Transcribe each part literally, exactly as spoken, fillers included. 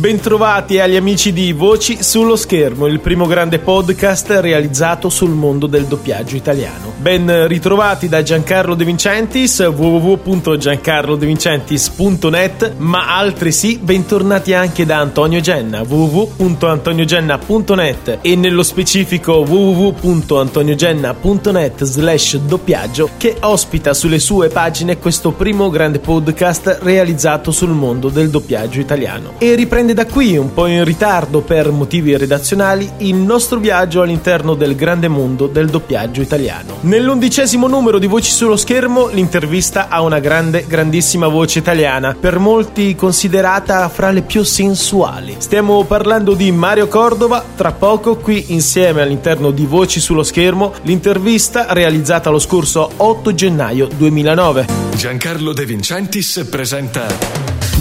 Bentrovati agli amici di Voci sullo schermo, il primo grande podcast realizzato sul mondo del doppiaggio italiano. Ben ritrovati da Giancarlo De Vincentis, w w w punto giancarlo de vincentis punto net, ma altresì bentornati anche da Antonio Genna, w w w punto antonio genna punto net e nello specifico w w w punto antonio genna punto net slash doppiaggio, che ospita sulle sue pagine questo primo grande podcast realizzato sul mondo del doppiaggio italiano. E riprende da qui, un po' in ritardo per motivi redazionali, il nostro viaggio all'interno del grande mondo del doppiaggio italiano. Nell'undicesimo numero di Voci sullo schermo, l'intervista a una grande, grandissima voce italiana, per molti considerata fra le più sensuali. Stiamo parlando di Mario Cordova. Tra poco qui insieme all'interno di Voci sullo schermo, l'intervista realizzata lo scorso otto gennaio duemilanove. Giancarlo De Vincentis presenta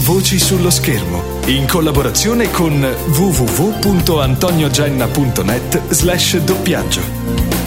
Voci sullo schermo, in collaborazione con w w w punto antonio genna punto net slash doppiaggio.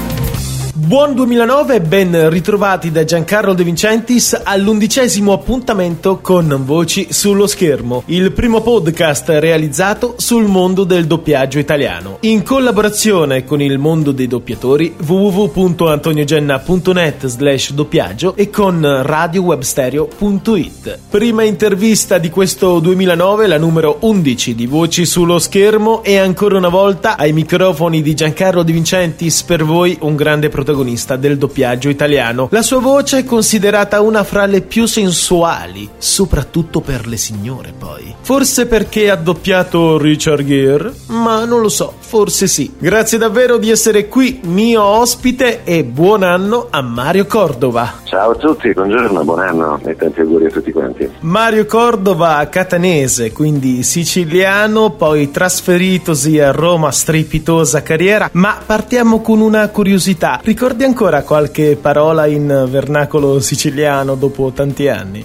Buon duemilanove e ben ritrovati da Giancarlo De Vincentis all'undicesimo appuntamento con Voci sullo schermo, il primo podcast realizzato sul mondo del doppiaggio italiano, in collaborazione con il mondo dei doppiatori, w w w punto antonio genna punto net slash doppiaggio e con radio web stereo punto it. Prima intervista di questo duemilanove, la numero undici di Voci sullo schermo, e ancora una volta ai microfoni di Giancarlo De Vincentis per voi un grande protagonista del doppiaggio italiano. La sua voce è considerata una fra le più sensuali, soprattutto per le signore poi. Forse perché ha doppiato Richard Gere, ma non lo so, forse sì. Grazie davvero di essere qui, mio ospite, e buon anno a Mario Cordova. Ciao a tutti, buongiorno, buon anno e tanti auguri a tutti quanti. Mario Cordova, catanese, quindi siciliano, poi trasferitosi a Roma, strepitosa carriera, ma partiamo con una curiosità. Ricordo Ricordi ancora qualche parola in vernacolo siciliano dopo tanti anni?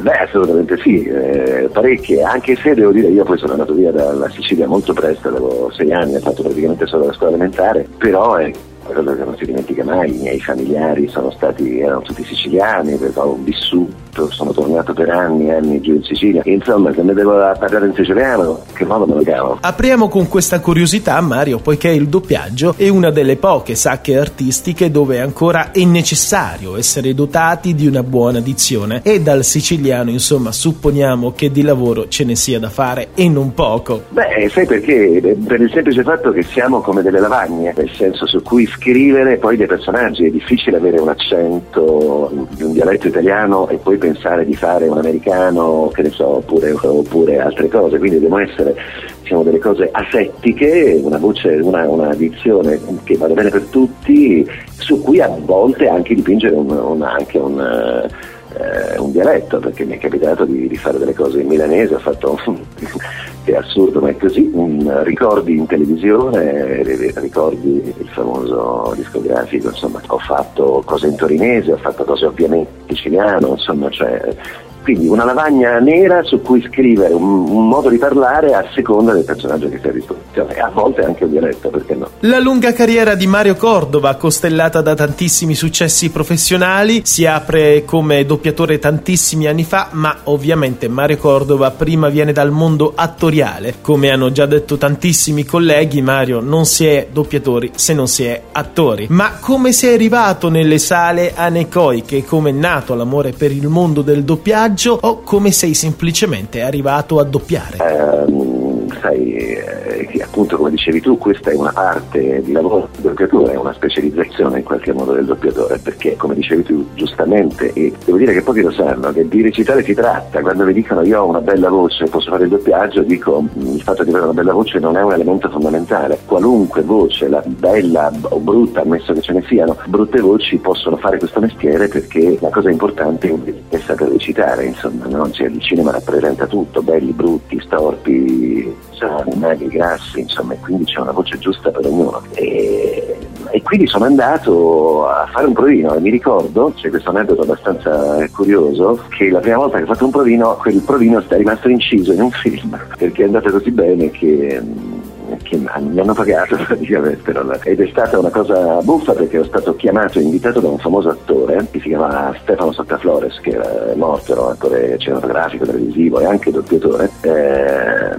Beh, assolutamente sì, eh, parecchie, anche se devo dire io poi sono andato via dalla Sicilia molto presto, avevo sei anni, ho fatto praticamente solo la scuola elementare, però è qualcosa che non si dimentica mai. I miei familiari sono stati, erano tutti siciliani, ho vissuto, sono tornato per anni e anni giù in Sicilia, e insomma se ne devo parlare in siciliano, che modo me lo cavo? Apriamo con questa curiosità, Mario, poiché il doppiaggio è una delle poche sacche artistiche dove ancora è necessario essere dotati di una buona dizione, e dal siciliano insomma supponiamo che di lavoro ce ne sia da fare, e non poco. Beh, sai perché? Per il semplice fatto che siamo come delle lavagne, nel senso su cui scrivere poi dei personaggi. È difficile avere un accento di un dialetto italiano e poi pensare di fare un americano, che ne so, oppure, oppure altre cose, quindi devono essere, diciamo, delle cose asettiche, una voce, una, una dizione che vada bene per tutti, su cui a volte anche dipingere un, un, anche un Eh, un dialetto, perché mi è capitato di, di fare delle cose in milanese, ho fatto è assurdo ma è così, un, ricordi in televisione, ricordi il famoso discografico, insomma ho fatto cose in torinese, ho fatto cose ovviamente in siciliano, insomma, cioè, quindi una lavagna nera su cui scrivere un, un modo di parlare a seconda del personaggio che sia a disposizione, a volte anche un dialetto, perché no. La lunga carriera di Mario Cordova, costellata da tantissimi successi professionali, si apre come doppiatore tantissimi anni fa, ma ovviamente Mario Cordova prima viene dal mondo attoriale. Come hanno già detto tantissimi colleghi, Mario non si è doppiatori se non si è attori. Ma come sei arrivato nelle sale anecoiche? Come è nato l'amore per il mondo del doppiaggio? O come sei semplicemente arrivato a doppiare? Um, sai, eh, appunto come dicevi tu, questa è una parte di lavoro del doppiatore, è una specializzazione in qualche modo del doppiatore, perché come dicevi tu giustamente, e devo dire che pochi lo sanno, che di recitare si tratta. Quando mi dicono io ho una bella voce, posso fare il doppiaggio, dico il fatto di avere una bella voce non è un elemento fondamentale, qualunque voce, la bella o brutta, ammesso che ce ne siano, brutte voci possono fare questo mestiere, perché la cosa importante è saper recitare. Insomma, no? Cioè, il cinema rappresenta tutto, belli, brutti, storpi, sani, magri, grassi, insomma, e quindi c'è una voce giusta per ognuno. E, e quindi sono andato a fare un provino, e mi ricordo, c'è questo aneddoto abbastanza curioso, che la prima volta che ho fatto un provino, quel provino è rimasto inciso in un film, perché è andato così bene che... che mi hanno pagato praticamente, non... ed è stata una cosa buffa perché ero stato chiamato e invitato da un famoso attore che si chiama Stefano Satta Flores, che era morto, era un attore cinematografico, televisivo e anche doppiatore, eh,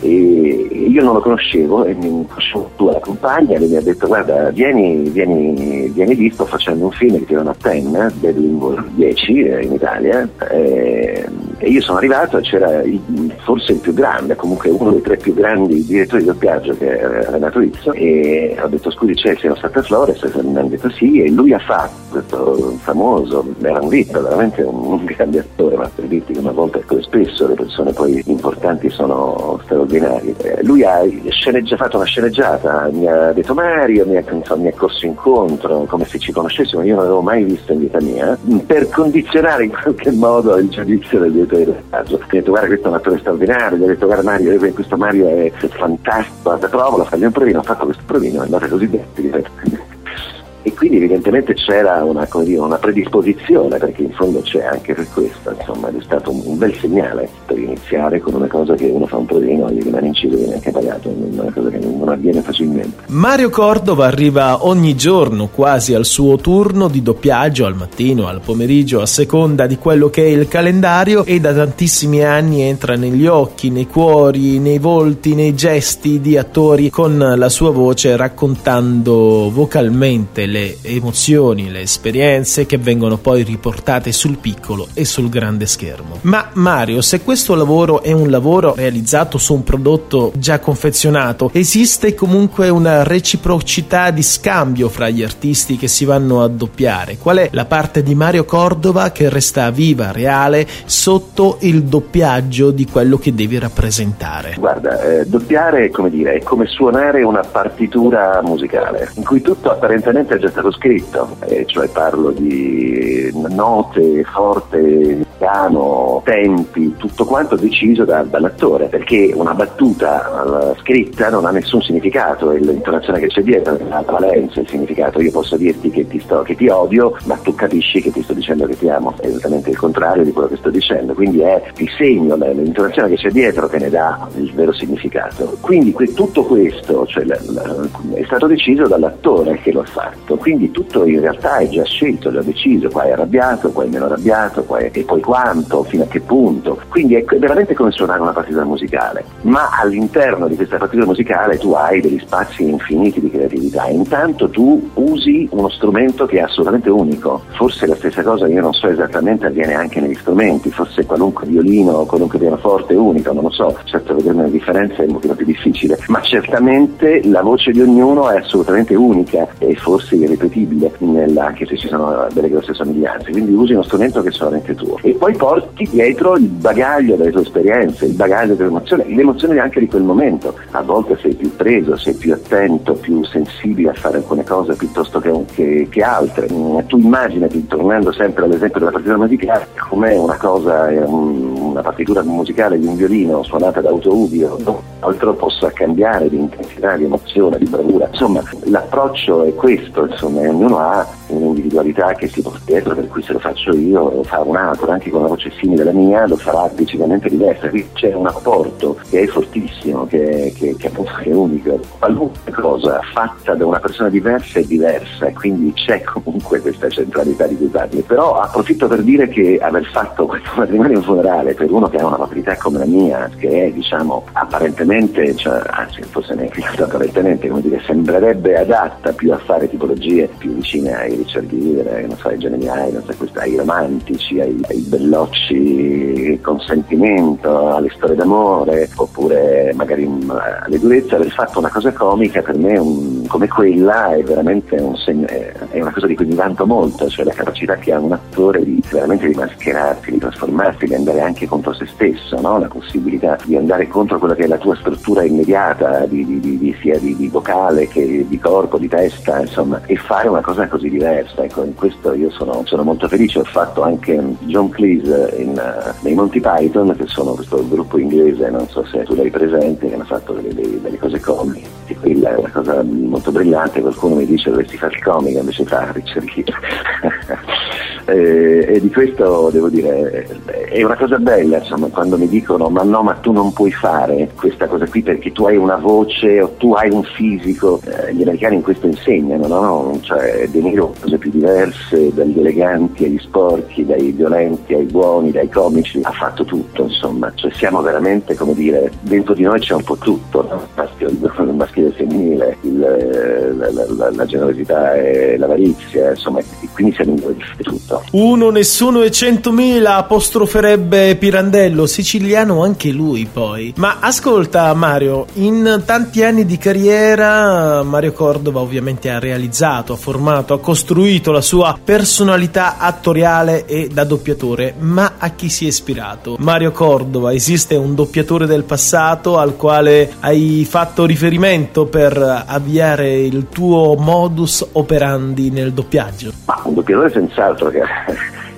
e io non lo conoscevo e mi conoscevo più alla compagna, e mi ha detto: guarda, vieni vieni vieni lì, sto facendo un film che ti danno a Ten, Deadwing dieci in Italia, e, e io sono arrivato e c'era il, forse il più grande, comunque uno dei tre più grandi direttori di doppiaggio, che è Renato Izzo, e ho detto: scusi, c'è Stefano Satta Flores? E mi hanno detto sì, e lui ha fatto, famoso, era un vita, veramente un, un grande attore, ma per dirti che una volta, come spesso le persone poi importanti sono straordinarie, lui ha fatto una sceneggiata, mi ha detto Mario, mi ha, mi ha corso incontro come se ci conoscessimo, io non l'avevo mai visto in vita mia, per condizionare in qualche modo il giudizio del direttore del caso. Mi ha detto: guarda, questo è un attore straordinario, mi ha detto: guarda Mario, questo Mario è fantastico, guarda, provola, fagli un provino, ha fatto questo provino, è andato così detto. E quindi evidentemente c'era una, come dire, una predisposizione, perché in fondo c'è anche per questo, insomma, ed è stato un, un bel segnale per iniziare con una cosa che uno fa un provino e gli rimane inciso e viene anche pagato, una cosa che non avviene facilmente. Mario Cordova arriva ogni giorno quasi al suo turno di doppiaggio, al mattino, al pomeriggio, a seconda di quello che è il calendario, e da tantissimi anni entra negli occhi, nei cuori, nei volti, nei gesti di attori con la sua voce, raccontando vocalmente le emozioni, le esperienze che vengono poi riportate sul piccolo e sul grande schermo. Ma Mario, se questo lavoro è un lavoro realizzato su un prodotto già confezionato, esiste comunque una reciprocità di scambio fra gli artisti che si vanno a doppiare? Qual è la parte di Mario Cordova che resta viva, reale, sotto il doppiaggio di quello che devi rappresentare? Guarda, eh, doppiare è come dire, è come suonare una partitura musicale, in cui tutto apparentemente già stato scritto, eh, cioè parlo di note, forte, piano, tempi, tutto quanto deciso da, dall'attore, perché una battuta uh, scritta non ha nessun significato, è l'intonazione che c'è dietro, la valenza, il significato. Io posso dirti che ti, sto, che ti odio, ma tu capisci che ti sto dicendo che ti amo, è esattamente il contrario di quello che sto dicendo, quindi è il segno, l'intonazione che c'è dietro che ne dà il vero significato. Quindi que- tutto questo cioè, la, la, è stato deciso dall'attore che lo ha fatto. Quindi tutto in realtà è già scelto, già deciso, qua è arrabbiato, qua è meno arrabbiato, qua è, e poi quanto, fino a che punto. Quindi è veramente come suonare una partitura musicale, ma all'interno di questa partitura musicale tu hai degli spazi infiniti di creatività. Intanto tu usi uno strumento che è assolutamente unico, forse la stessa cosa, io non so esattamente, avviene anche negli strumenti, forse qualunque violino, qualunque pianoforte è unico, non lo so, certo vederne le differenze è un pochino più difficile, ma certamente la voce di ognuno è assolutamente unica e forse irripetibile, nella, anche se ci sono delle grosse somiglianze. Quindi usi uno strumento che è solamente tuo e poi porti dietro il bagaglio delle tue esperienze, il bagaglio delle emozioni, le emozioni anche di quel momento. A volte sei più preso, sei più attento, più sensibile a fare alcune cose piuttosto che, che, che altre. Tu immaginati, tornando sempre all'esempio della partitura musicale, com'è una cosa, una partitura musicale di un violino suonata da autoudio, altro possa cambiare di intensità, di emozione, di bravura. Insomma, l'approccio è questo. Insomma, ognuno ha un'individualità che si porta dietro, per cui se lo faccio io lo fa un altro, anche con una voce simile alla mia lo farà decisamente diversa. Qui c'è un apporto che è fortissimo, che, che, che appunto è unico. Qualunque cosa fatta da una persona diversa è diversa, e quindi c'è comunque questa centralità di cui parli. Però approfitto per dire che aver fatto questo matrimonio funerale per uno che ha una maturità come la mia, che è, diciamo, apparentemente, cioè, anzi forse neanche apparentemente, come dire, sembrerebbe adatta più a fare tipologia più vicine ai Richard Gere, non so, ai Johnny Depp, ai romantici, ai, ai bellocci con sentimento, alle storie d'amore, oppure magari alle durezze. Aver fatto una cosa comica per me un, come quella è veramente un segno, è una cosa di cui mi vanto molto, cioè la capacità che ha un attore di veramente di mascherarsi, di trasformarsi, di andare anche contro se stesso, no? La possibilità di andare contro quella che è la tua struttura immediata di, di, di, di, sia di, di vocale che di corpo, di testa, insomma, e fare una cosa così diversa. Ecco, in questo io sono, sono molto felice. Ho fatto anche John Cleese in, uh, nei Monty Python, che sono questo gruppo inglese, non so se tu l'hai presente, che hanno fatto delle, delle cose comiche. Quella è una cosa molto brillante, qualcuno mi dice dovresti fare il comico invece fa Richard Gere. E di questo devo dire è una cosa bella, insomma, quando mi dicono ma no, ma tu non puoi fare questa cosa qui perché tu hai una voce o tu hai un fisico. Eh, gli americani in questo insegnano, no? Cioè De Niro cose più diverse, dagli eleganti agli sporchi, dai violenti ai buoni, dai comici, ha fatto tutto, insomma, cioè siamo veramente, come dire, dentro di noi c'è un po' tutto, no? Il maschile e il femminile, il, la, la, la, la generosità e l'avarizia, insomma, quindi siamo in grado di fare tutto. Uno, nessuno e centomila, apostroferebbe Pirandello, siciliano anche lui poi. Ma ascolta Mario, in tanti anni di carriera Mario Cordova ovviamente ha realizzato, ha formato, ha costruito la sua personalità attoriale e da doppiatore, ma a chi si è ispirato? Mario Cordova, esiste un doppiatore del passato al quale hai fatto riferimento per avviare il tuo modus operandi nel doppiaggio? Ma un doppiatore senz'altro che,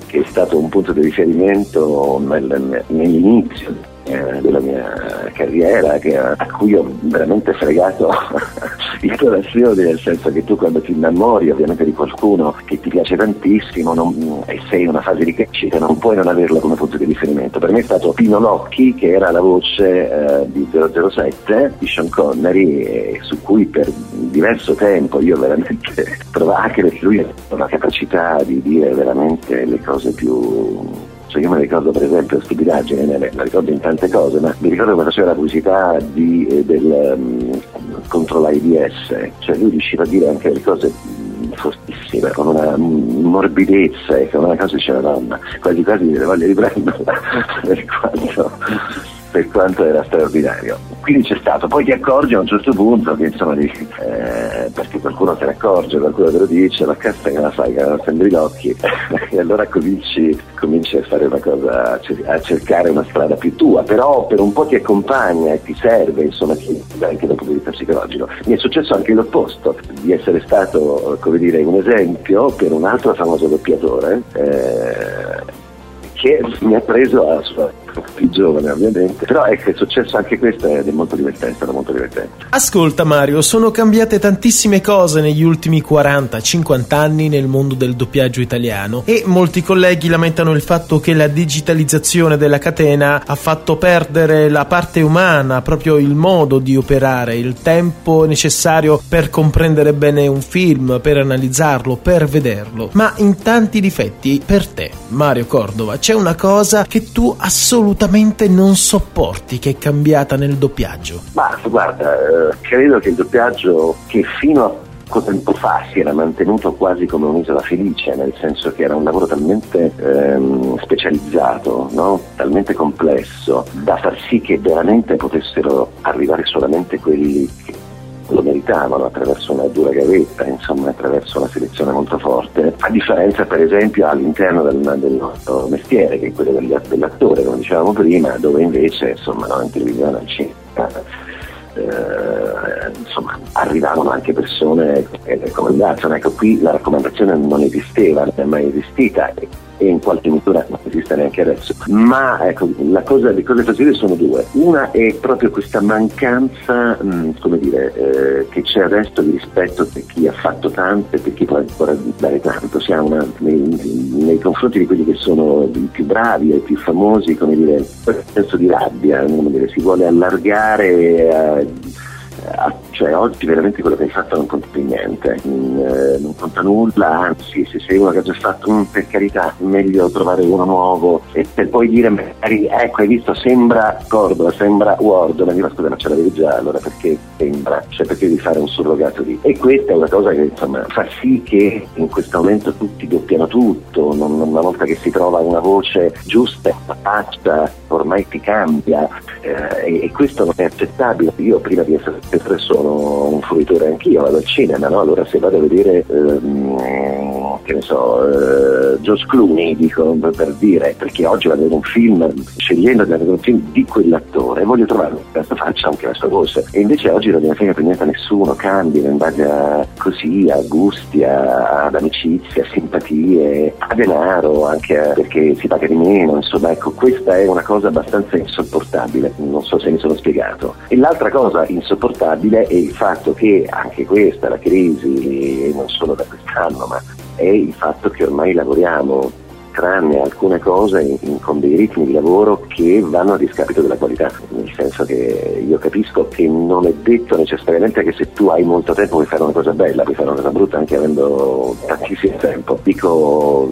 che è stato un punto di riferimento nel, nell'inizio della mia carriera, che, a cui ho veramente fregato il corazione, nel senso che tu quando ti innamori ovviamente di qualcuno che ti piace tantissimo non, e sei in una fase di crescita, non puoi non averlo come punto di riferimento. Per me è stato Pino Locchi, che era la voce eh, di zero zero sette di Sean Connery, eh, su cui per diverso tempo io veramente provavo, anche perché lui ha una capacità di dire veramente le cose più... Io mi ricordo per esempio stupidaggine, la ricordo in tante cose, ma mi ricordo quando faceva la pubblicità di, eh, del, um, contro l'AIDS, cioè lui riusciva a dire anche le cose fortissime, con una morbidezza, e con una cosa diceva donna, quasi quasi mi voglio riprenderla per quanto... per quanto era straordinario. Quindi c'è stato, poi ti accorgi a un certo punto che insomma di, eh, perché qualcuno se ne accorge, qualcuno te lo dice, ma cazzo che la fai, che non sembri gli occhi e allora cominci, cominci a fare una cosa, a cercare una strada più tua, però per un po' ti accompagna e ti serve, insomma, anche dal punto di vista psicologico. Mi è successo anche l'opposto, di essere stato, come dire, un esempio per un altro famoso doppiatore, eh, che mi ha preso a più giovane ovviamente, però ecco, è successo anche questo ed è molto divertente, è stato molto divertente. Ascolta Mario, sono cambiate tantissime cose negli ultimi quaranta cinquanta anni nel mondo del doppiaggio italiano e molti colleghi lamentano il fatto che la digitalizzazione della catena ha fatto perdere la parte umana, proprio il modo di operare, il tempo necessario per comprendere bene un film, per analizzarlo, per vederlo. Ma in tanti difetti, per te Mario Cordova, c'è una cosa che tu assolutamente assolutamente non sopporti che è cambiata nel doppiaggio? Ma guarda, eh, credo che il doppiaggio, che fino a poco tempo fa si era mantenuto quasi come un'isola felice, nel senso che era un lavoro talmente ehm, specializzato, no? Talmente complesso da far sì che veramente potessero arrivare solamente quelli che lo meritavano, attraverso una dura gavetta, insomma, attraverso una selezione molto forte, a differenza per esempio all'interno del, del nostro mestiere, che è quello degli, dell'attore, come dicevamo prima, dove invece insomma, no, in televisione, al cinema, Eh, insomma arrivavano anche persone che raccomandazione, ecco, qui la raccomandazione non esisteva, non è mai esistita e, e in qualche misura non esiste neanche adesso. Ma ecco, la cosa, le cose facili sono due: una è proprio questa mancanza mh, come dire eh, che c'è adesso di rispetto per chi ha fatto tanto e per chi può ancora dare tanto. Siamo una, nei, nei confronti di quelli che sono i più bravi e i più famosi, come dire, un senso di rabbia, come dire, si vuole allargare a, cioè oggi veramente quello che hai fatto non conta più niente, non conta nulla, anzi se sei uno che ha già fatto un, per carità, meglio trovare uno nuovo, e per poi dire magari ecco hai visto sembra Cordova, sembra Ward, ma io scusa, ma ce l'avevi già, allora perché sembra, cioè perché devi fare un surrogato lì? E questa è una cosa che insomma fa sì che in questo momento tutti doppiano tutto, non, una volta che si trova una voce giusta e fatta ormai ti cambia, eh, e, e questo non è accettabile. Io prima di essere sono un fruitore anch'io, vado al cinema, no? Allora se vado a vedere ehm, che ne so, eh, George Clooney, dico per dire, perché oggi vado a vedere un film scegliendo di vedere un film di quell'attore, voglio trovare la sua faccia, anche la sua voce, e invece oggi non gliene frega per niente a nessuno, cambia in base a così, a gusti, a, ad amicizie, a simpatie, a denaro, anche a, perché si paga di meno, insomma, ecco, questa è una cosa abbastanza insopportabile, non so se mi sono spiegato. E l'altra cosa insopportabile è il fatto che anche questa, la crisi, non solo da quest'anno, ma è il fatto che ormai lavoriamo, tranne alcune cose, in, in, con dei ritmi di lavoro che vanno a discapito della qualità, nel senso che io capisco che non è detto necessariamente che se tu hai molto tempo puoi fare una cosa bella, puoi fare una cosa brutta anche avendo tantissimo tempo, dico,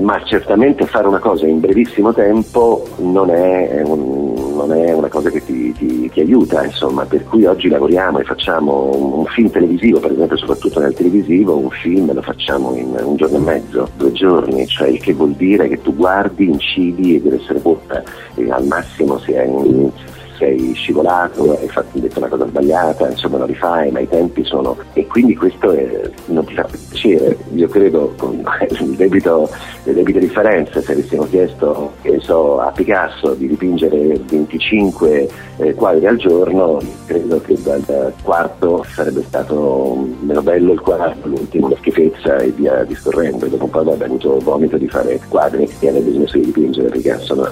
ma certamente fare una cosa in brevissimo tempo non è, un, non è una cosa che ti, ti, ti aiuta, insomma, per cui oggi lavoriamo e facciamo un, un film televisivo, per esempio, soprattutto nel televisivo, un film lo facciamo in un giorno e mezzo, due giorni, cioè, che vuol dire che tu guardi, incidi e deve essere buona, e al massimo se hai, sei scivolato, hai fatto, detto una cosa sbagliata, insomma lo rifai, ma i tempi sono, e quindi questo è, non ti fa piacere. Io credo, con il debito, le debite differenze, se avessimo chiesto, che so, a Picasso di dipingere venticinque eh, quadri al giorno, credo che dal quarto sarebbe stato meno bello il quarto, l'ultimo una schifezza e via discorrendo, e dopo un po' avrebbe avuto vomito di fare quadri e avrebbe bisogno di dipingere Picasso, no?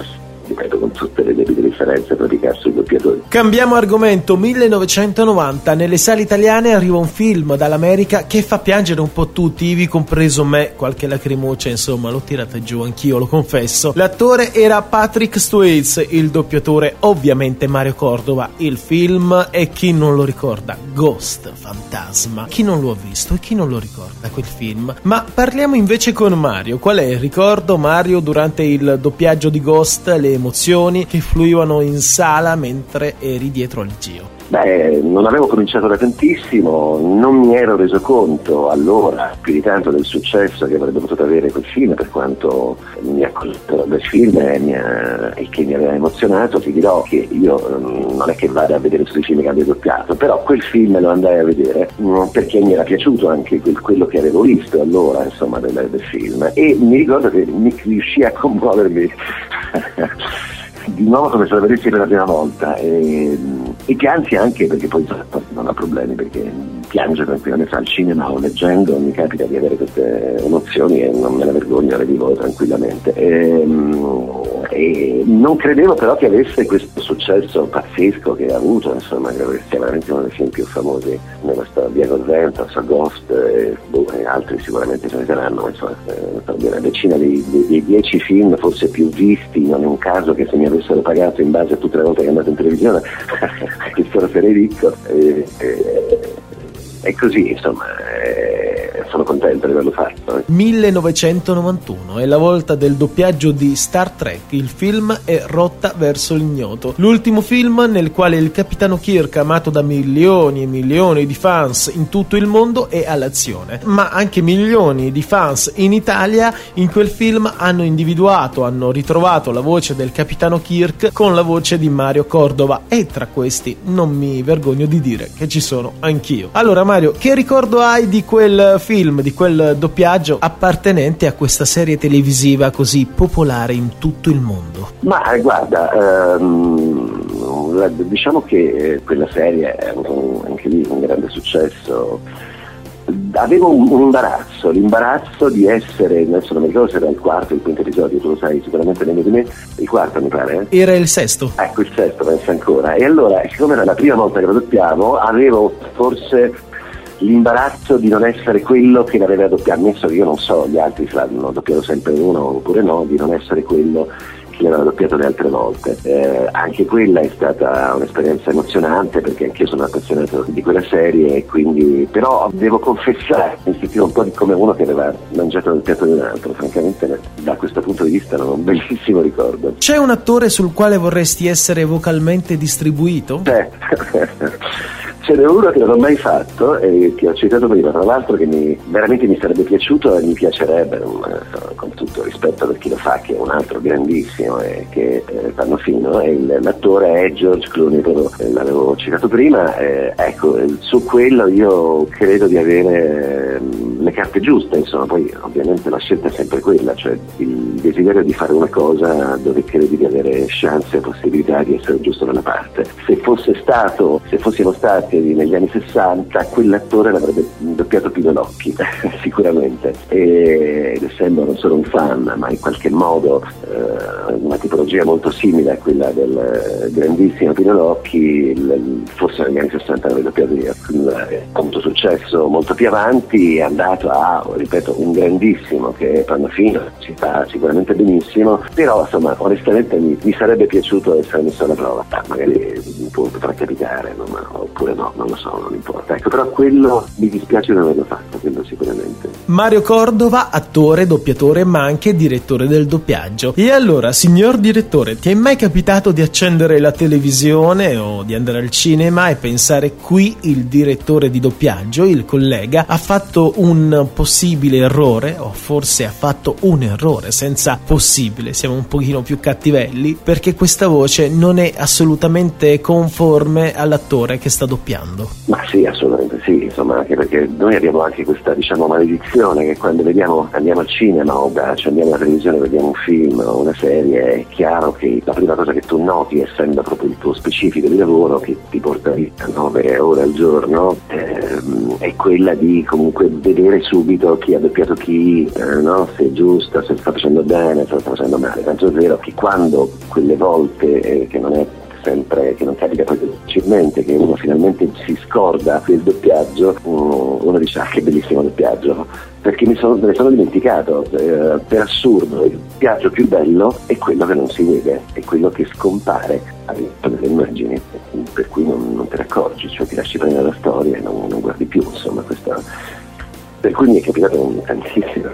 Ripeto, con tutte le debite differenze tra Picasso e i doppiatori. Cambiamo argomento. Millenovecentonovanta, nelle sale italiane arriva un film dall'America che fa piangere un po' tutti, ivi compreso me, qualche lacrimuccia, insomma, l'ho tirata giù anch'io, lo confesso. L'attore era Patrick Swayze, il doppiatore ovviamente Mario Cordova. Il film è, chi non lo ricorda, Ghost, Fantasma. Chi non lo ha visto e chi non lo ricorda quel film? Ma parliamo invece con Mario. Qual è il ricordo, Mario, durante il doppiaggio di Ghost, le emozioni che fluivano in sala mentre eri dietro al giro? Beh, non avevo cominciato da tantissimo, non mi ero reso conto allora più di tanto del successo che avrebbe potuto avere quel film, per quanto mi ha colpito del film e, mi ha, e che mi aveva emozionato. Ti dirò che io non è che vada a vedere tutti i film che abbia doppiato, però quel film lo andai a vedere perché mi era piaciuto anche quel, quello che avevo visto allora, insomma, del, del film, e mi ricordo che mi riuscì a commuovermi di nuovo come se lo vedessi per la prima volta, e, e piansi anche, perché poi non ho problemi, perché piange tranquillamente al cinema o leggendo, mi capita di avere queste emozioni e non me ne vergogno, le vivo tranquillamente, e, e non credevo però che avesse questo successo pazzesco che ha avuto, insomma, credo che sia veramente uno dei film più famosi nella storia, Cordova, Ghost e, boh, e altri sicuramente ce ne saranno, insomma, una decina dei, dei, dei dieci film forse più visti, non è un caso che se mi avessero pagato in base a tutte le volte che andate in televisione che sono sarei ricco, e, e, e così, insomma, e, sono contento di averlo fatto. millenovecentonovantuno è la volta del doppiaggio di Star Trek. Il film è Rotta verso l'ignoto, l'ultimo film nel quale il capitano Kirk, amato da milioni e milioni di fans in tutto il mondo, è all'azione, ma anche milioni di fans in Italia in quel film hanno individuato, hanno ritrovato la voce del capitano Kirk con la voce di Mario Cordova, e tra questi non mi vergogno di dire che ci sono anch'io. Allora Mario, che ricordo hai di quel film, di quel doppiaggio appartenente a questa serie televisiva così popolare in tutto il mondo? Ma guarda, um, diciamo che quella serie è un, anche lì un grande successo. Avevo un, un imbarazzo, l'imbarazzo di essere, adesso non mi ricordo se era il quarto o il quinto episodio, tu lo sai sicuramente meglio di me, il quarto mi pare. Eh? Era il sesto. Ecco, il sesto penso ancora. E allora, siccome era la prima volta che lo doppiavo, avevo forse l'imbarazzo di non essere quello che l'aveva doppiato, ammesso che io non so, gli altri l'hanno doppiato sempre uno oppure no, di non essere quello che l'aveva doppiato le altre volte. Eh, anche quella è stata un'esperienza emozionante, perché anch'io sono appassionato di quella serie, e quindi, però devo confessare, mi sentivo un po' come uno che aveva mangiato dal piatto di un altro, francamente da questo punto di vista non ho un bellissimo ricordo. C'è un attore sul quale vorresti essere vocalmente distribuito? Beh, ce n'è uno che non ho mai fatto e che ho citato prima, tra l'altro, che mi, veramente mi sarebbe piaciuto e mi piacerebbe, con tutto rispetto per chi lo fa, che è un altro grandissimo, eh, che è Pannofino, e l'attore è George Clooney, però l'avevo citato prima, eh, ecco, su quello io credo di avere... Eh, le carte giuste, insomma. Poi ovviamente la scelta è sempre quella, cioè il desiderio di fare una cosa dove credi di avere chance e possibilità di essere giusto da una parte. Se fosse stato, se fossimo stati negli anni sessanta, quell'attore l'avrebbe doppiato Pino Locchi sicuramente, e, ed essendo non solo un fan ma in qualche modo eh, una tipologia molto simile a quella del grandissimo Pino Locchi, il, forse negli anni sessanta l'avrebbe doppiato il conto successo molto più avanti, è andato a, ripeto, un grandissimo che è Pannofino, ci fa sicuramente benissimo, però insomma onestamente mi, mi sarebbe piaciuto essere messo alla prova, ah, magari potrà capitare, no, ma, oppure no, non lo so, non importa, ecco, però quello mi dispiace non averlo fatto, quello sicuramente. Mario Cordova, attore, doppiatore ma anche direttore del doppiaggio. E allora, signor direttore, ti è mai capitato di accendere la televisione o di andare al cinema e pensare: qui il direttore di doppiaggio, il collega, ha fatto un possibile errore, o forse ha fatto un errore senza possibile, siamo un pochino più cattivelli, perché questa voce non è assolutamente conforme all'attore che sta doppiando? Ma sì, assolutamente sì, insomma, anche perché noi abbiamo anche questa, diciamo, maledizione che quando vediamo, andiamo al cinema o da, cioè andiamo alla televisione, vediamo un film o una serie, è chiaro che la prima cosa che tu noti, essendo proprio il tuo specifico di lavoro che ti porta via nove ore al giorno, ehm, è quella di comunque vedere subito chi ha doppiato chi, eh, no? Se è giusta, se lo sta facendo bene, se lo sta facendo male. Tanto è vero che quando quelle volte eh, che non è sempre, che non capita poi facilmente, che uno finalmente si scorda del doppiaggio, uno, uno dice: ah, che bellissimo doppiaggio, perché mi sono, me ne sono dimenticato. Eh, per assurdo il doppiaggio più bello è quello che non si vede, è quello che scompare all'interno delle immagini, per cui non, non te ne accorgi, cioè ti lasci prendere la storia e non, non guardi più, insomma, questa. Per cui mi è capitato tantissimo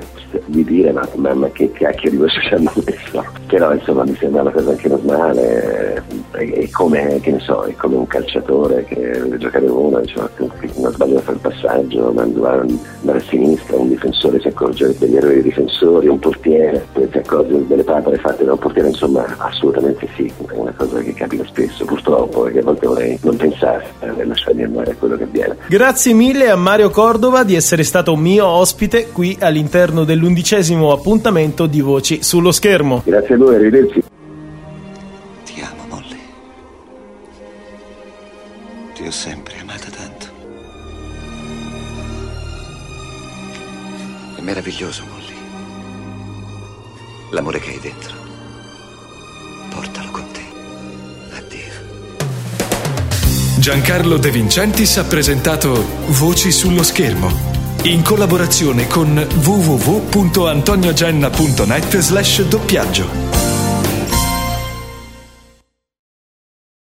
di dire: ma, ma, ma che cacchio di voce ci hanno messo? Però insomma mi sembra una cosa anche normale, è, è come, che ne so, è come un calciatore che giocava uno, diceva, non sbaglio a fare il passaggio, ma andare a sinistra, un difensore si accorge degli errori dei difensori, un portiere si accorge delle papere fatte da un portiere, insomma assolutamente sì, è una cosa che capita spesso purtroppo, perché a volte vorrei non pensare e lasciarmi andare a quello che avviene. Grazie mille a Mario Cordova di essere stato mio ospite qui all'interno dell'undicesimo appuntamento di Voci sullo Schermo. Grazie a voi, arrivederci. Ti amo, Molly. Ti ho sempre amata tanto. È meraviglioso, Molly. L'amore che hai dentro, portalo con te. Addio. Giancarlo De Vincentis ha presentato Voci sullo Schermo, in collaborazione con www punto antoniogenna punto net slash doppiaggio.